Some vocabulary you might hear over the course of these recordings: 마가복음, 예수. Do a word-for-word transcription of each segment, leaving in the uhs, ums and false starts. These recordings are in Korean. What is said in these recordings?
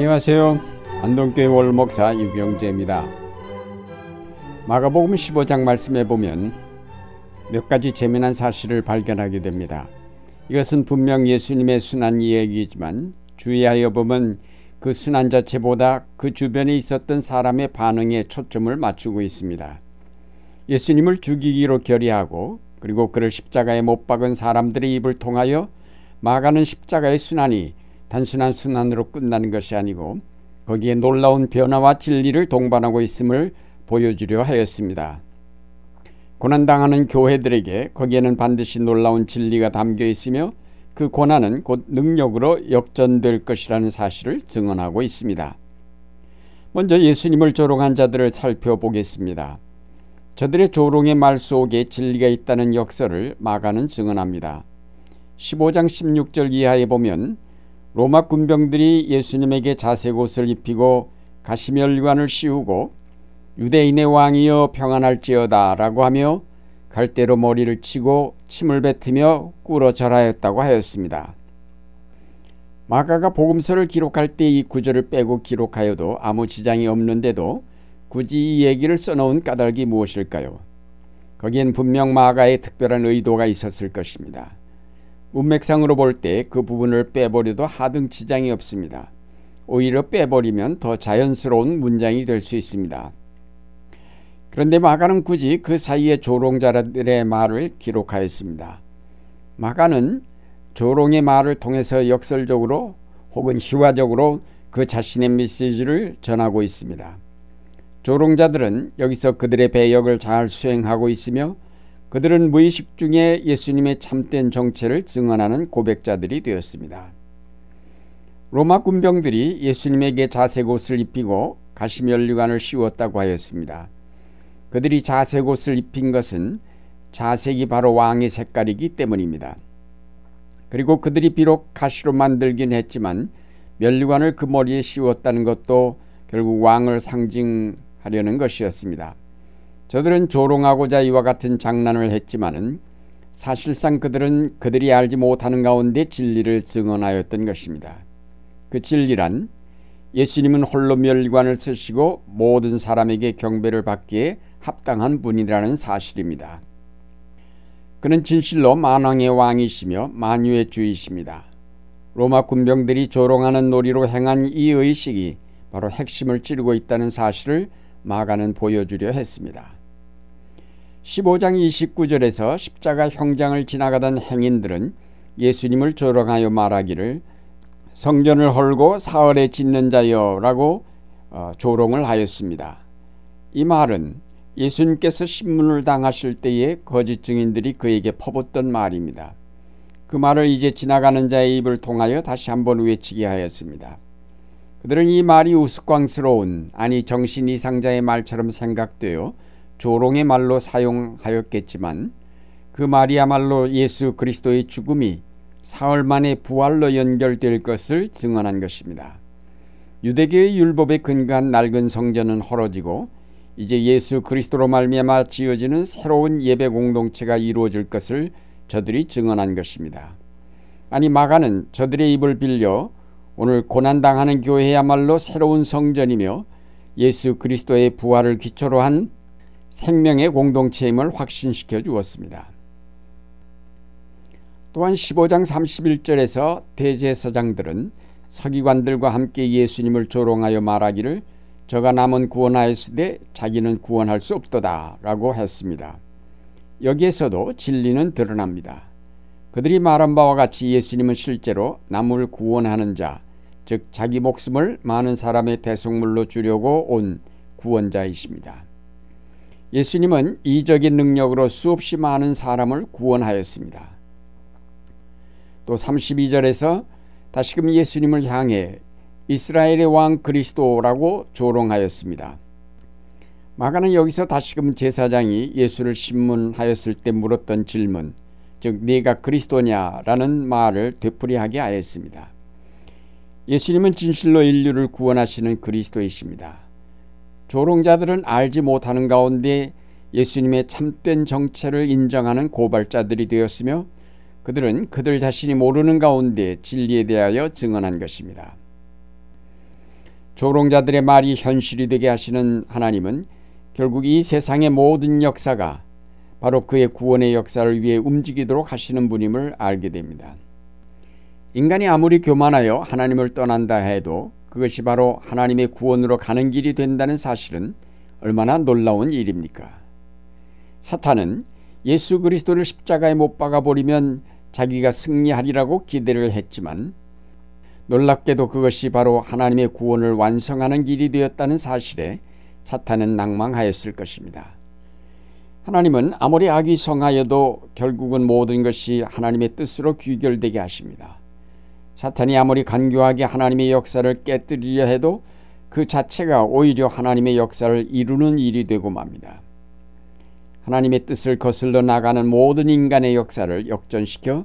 안녕하세요. 안동교회 월목사 유경재입니다. 마가복음 십오 장 말씀에 보면 몇 가지 재미난 사실을 발견하게 됩니다. 이것은 분명 예수님의 순환 이야기이지만 주의하여 보면 그 순환 자체보다 그 주변에 있었던 사람의 반응에 초점을 맞추고 있습니다. 예수님을 죽이기로 결의하고 그리고 그를 십자가에 못 박은 사람들의 입을 통하여 마가는 십자가의 순환이 단순한 순환으로 끝나는 것이 아니고 거기에 놀라운 변화와 진리를 동반하고 있음을 보여주려 하였습니다. 고난당하는 교회들에게 거기에는 반드시 놀라운 진리가 담겨 있으며 그 고난은 곧 능력으로 역전될 것이라는 사실을 증언하고 있습니다. 먼저 예수님을 조롱한 자들을 살펴보겠습니다. 저들의 조롱의 말 속에 진리가 있다는 역설을 마가는 증언합니다. 십오 장 십육 절 이하에 보면 로마 군병들이 예수님에게 자색옷을 입히고 가시멸관을 씌우고 유대인의 왕이여 평안할지어다 라고 하며 갈대로 머리를 치고 침을 뱉으며 꿇어 절하였다고 하였습니다. 마가가 복음서를 기록할 때 이 구절을 빼고 기록하여도 아무 지장이 없는데도 굳이 이 얘기를 써놓은 까닭이 무엇일까요? 거기엔 분명 마가의 특별한 의도가 있었을 것입니다. 문맥상으로 볼 때 그 부분을 빼버려도 하등 지장이 없습니다. 오히려 빼버리면 더 자연스러운 문장이 될 수 있습니다. 그런데 마가는 굳이 그 사이에 조롱자들의 말을 기록하였습니다. 마가는 조롱의 말을 통해서 역설적으로 혹은 희화적으로 그 자신의 메시지를 전하고 있습니다. 조롱자들은 여기서 그들의 배역을 잘 수행하고 있으며 그들은 무의식 중에 예수님의 참된 정체를 증언하는 고백자들이 되었습니다. 로마 군병들이 예수님에게 자색옷을 입히고 가시면류관을 씌웠다고 하였습니다. 그들이 자색옷을 입힌 것은 자색이 바로 왕의 색깔이기 때문입니다. 그리고 그들이 비록 가시로 만들긴 했지만 면류관을 그 머리에 씌웠다는 것도 결국 왕을 상징하려는 것이었습니다. 저들은 조롱하고자 이와 같은 장난을 했지만은 사실상 그들은 그들이 알지 못하는 가운데 진리를 증언하였던 것입니다. 그 진리란 예수님은 홀로 면류관을 쓰시고 모든 사람에게 경배를 받기에 합당한 분이라는 사실입니다. 그는 진실로 만왕의 왕이시며 만유의 주이십니다. 로마 군병들이 조롱하는 놀이로 행한 이 의식이 바로 핵심을 찌르고 있다는 사실을 마가는 보여주려 했습니다. 십오 장 이십구 절에서 십자가 형장을 지나가던 행인들은 예수님을 조롱하여 말하기를 성전을 헐고 사흘에 짓는 자여 라고 조롱을 하였습니다. 이 말은 예수님께서 신문을 당하실 때에 거짓 증인들이 그에게 퍼붓던 말입니다. 그 말을 이제 지나가는 자의 입을 통하여 다시 한번 외치게 하였습니다. 그들은 이 말이 우스꽝스러운 아니 정신 이상자의 말처럼 생각되어 조롱의 말로 사용하였겠지만 그 말이야말로 예수 그리스도의 죽음이 사흘 만에 부활로 연결될 것을 증언한 것입니다. 유대교의 율법에 근거한 낡은 성전은 헐어지고 이제 예수 그리스도로 말미암아 지어지는 새로운 예배 공동체가 이루어질 것을 저들이 증언한 것입니다. 아니 마가는 저들의 입을 빌려 오늘 고난당하는 교회야말로 새로운 성전이며 예수 그리스도의 부활을 기초로 한 생명의 공동체임을 확신시켜 주었습니다. 또한 십오 장 삼십일 절에서 대제사장들은 서기관들과 함께 예수님을 조롱하여 말하기를 저가 남은 구원하였으되 자기는 구원할 수 없도다 라고 했습니다. 여기에서도 진리는 드러납니다. 그들이 말한 바와 같이 예수님은 실제로 남을 구원하는 자, 즉 자기 목숨을 많은 사람의 대속물로 주려고 온 구원자이십니다. 예수님은 이적인 능력으로 수없이 많은 사람을 구원하였습니다. 또 삼십이 절에서 다시금 예수님을 향해 이스라엘의 왕 그리스도라고 조롱하였습니다. 마가는 여기서 다시금 제사장이 예수를 신문하였을 때 물었던 질문, 즉 네가 그리스도냐라는 말을 되풀이하게 하였습니다. 예수님은 진실로 인류를 구원하시는 그리스도이십니다. 조롱자들은 알지 못하는 가운데 예수님의 참된 정체를 인정하는 고발자들이 되었으며 그들은 그들 자신이 모르는 가운데 진리에 대하여 증언한 것입니다. 조롱자들의 말이 현실이 되게 하시는 하나님은 결국 이 세상의 모든 역사가 바로 그의 구원의 역사를 위해 움직이도록 하시는 분임을 알게 됩니다. 인간이 아무리 교만하여 하나님을 떠난다 해도 그것이 바로 하나님의 구원으로 가는 길이 된다는 사실은 얼마나 놀라운 일입니까? 사탄은 예수 그리스도를 십자가에 못 박아버리면 자기가 승리하리라고 기대를 했지만 놀랍게도 그것이 바로 하나님의 구원을 완성하는 길이 되었다는 사실에 사탄은 낙망하였을 것입니다. 하나님은 아무리 악이 성하여도 결국은 모든 것이 하나님의 뜻으로 귀결되게 하십니다. 사탄이 아무리 간교하게 하나님의 역사를 깨뜨리려 해도 그 자체가 오히려 하나님의 역사를 이루는 일이 되고 맙니다. 하나님의 뜻을 거슬러 나가는 모든 인간의 역사를 역전시켜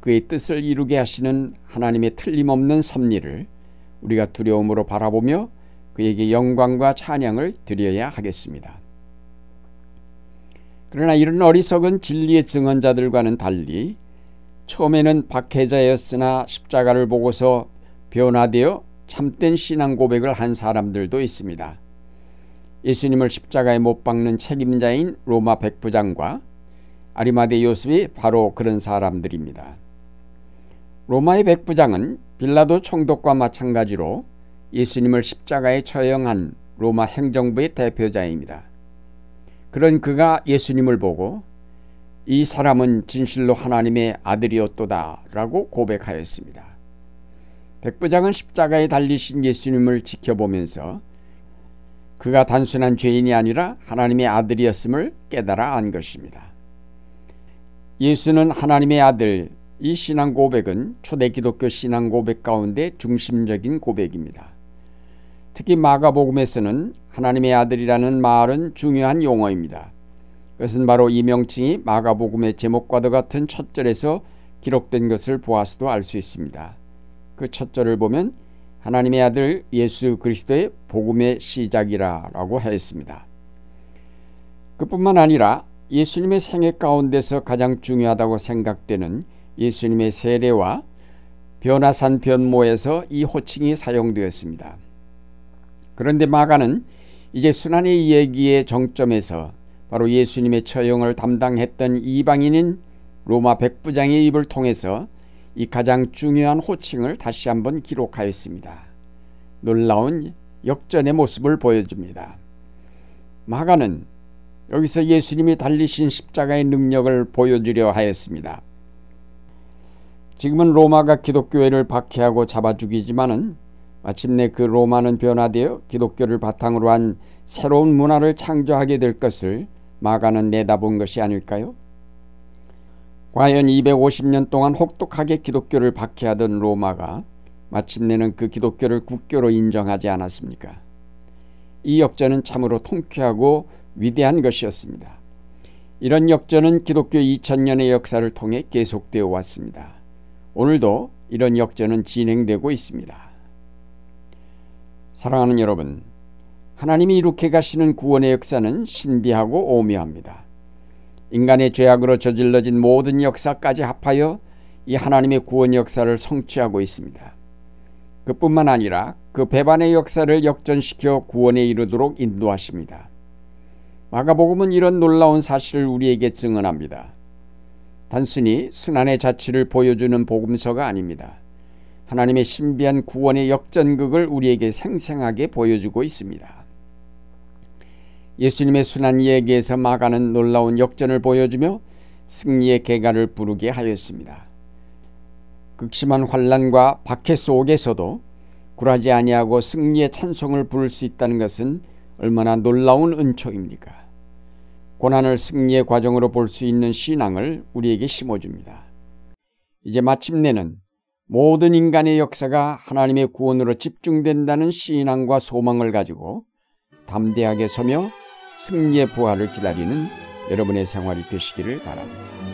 그의 뜻을 이루게 하시는 하나님의 틀림없는 섭리를 우리가 두려움으로 바라보며 그에게 영광과 찬양을 드려야 하겠습니다. 그러나 이런 어리석은 진리의 증언자들과는 달리 처음에는 박해자였으나 십자가를 보고서 변화되어 참된 신앙 고백을 한 사람들도 있습니다. 예수님을 십자가에 못 박는 책임자인 로마 백부장과 아리마대 요셉이 바로 그런 사람들입니다. 로마의 백부장은 빌라도 총독과 마찬가지로 예수님을 십자가에 처형한 로마 행정부의 대표자입니다. 그런 그가 예수님을 보고 이 사람은 진실로 하나님의 아들이었도다 라고 고백하였습니다. 백부장은 십자가에 달리신 예수님을 지켜보면서 그가 단순한 죄인이 아니라 하나님의 아들이었음을 깨달아 안 것입니다. 예수는 하나님의 아들, 이 신앙 고백은 초대 기독교 신앙 고백 가운데 중심적인 고백입니다. 특히 마가복음에서는 하나님의 아들이라는 말은 중요한 용어입니다. 그것은 바로 이 명칭이 마가복음의 제목과도 같은 첫 절에서 기록된 것을 보아서도 알 수 있습니다. 그 첫 절을 보면 하나님의 아들 예수 그리스도의 복음의 시작이라 라고 하였습니다. 그뿐만 아니라 예수님의 생애 가운데서 가장 중요하다고 생각되는 예수님의 세례와 변화산 변모에서 이 호칭이 사용되었습니다. 그런데 마가는 이제 순환의 이야기의 정점에서 바로 예수님의 처형을 담당했던 이방인인 로마 백부장의 입을 통해서 이 가장 중요한 호칭을 다시 한번 기록하였습니다. 놀라운 역전의 모습을 보여줍니다. 마가는 여기서 예수님이 달리신 십자가의 능력을 보여주려 하였습니다. 지금은 로마가 기독교회를 박해하고 잡아 죽이지만은 마침내 그 로마는 변화되어 기독교를 바탕으로 한 새로운 문화를 창조하게 될 것을 마가는 내다본 것이 아닐까요? 과연 이백오십 년 동안 혹독하게 기독교를 박해하던 로마가 마침내는 그 기독교를 국교로 인정하지 않았습니까? 이 역전은 참으로 통쾌하고 위대한 것이었습니다. 이런 역전은 기독교 이천 년의 역사를 통해 계속되어 왔습니다. 오늘도 이런 역전은 진행되고 있습니다. 사랑하는 여러분, 하나님이 이렇게 가시는 구원의 역사는 신비하고 오묘합니다. 인간의 죄악으로 저질러진 모든 역사까지 합하여 이 하나님의 구원 역사를 성취하고 있습니다. 그뿐만 아니라 그 배반의 역사를 역전시켜 구원에 이르도록 인도하십니다. 마가복음은 이런 놀라운 사실을 우리에게 증언합니다. 단순히 순환의 자취를 보여주는 복음서가 아닙니다. 하나님의 신비한 구원의 역전극을 우리에게 생생하게 보여주고 있습니다. 예수님의 순환 이야기에서 마가는 놀라운 역전을 보여주며 승리의 개가를 부르게 하였습니다. 극심한 환난과 박해 속에서도 굴하지 아니하고 승리의 찬송을 부를 수 있다는 것은 얼마나 놀라운 은총입니까? 고난을 승리의 과정으로 볼 수 있는 신앙을 우리에게 심어줍니다. 이제 마침내는 모든 인간의 역사가 하나님의 구원으로 집중된다는 신앙과 소망을 가지고 담대하게 서며 승리의 부활을 기다리는 여러분의 생활이 되시기를 바랍니다.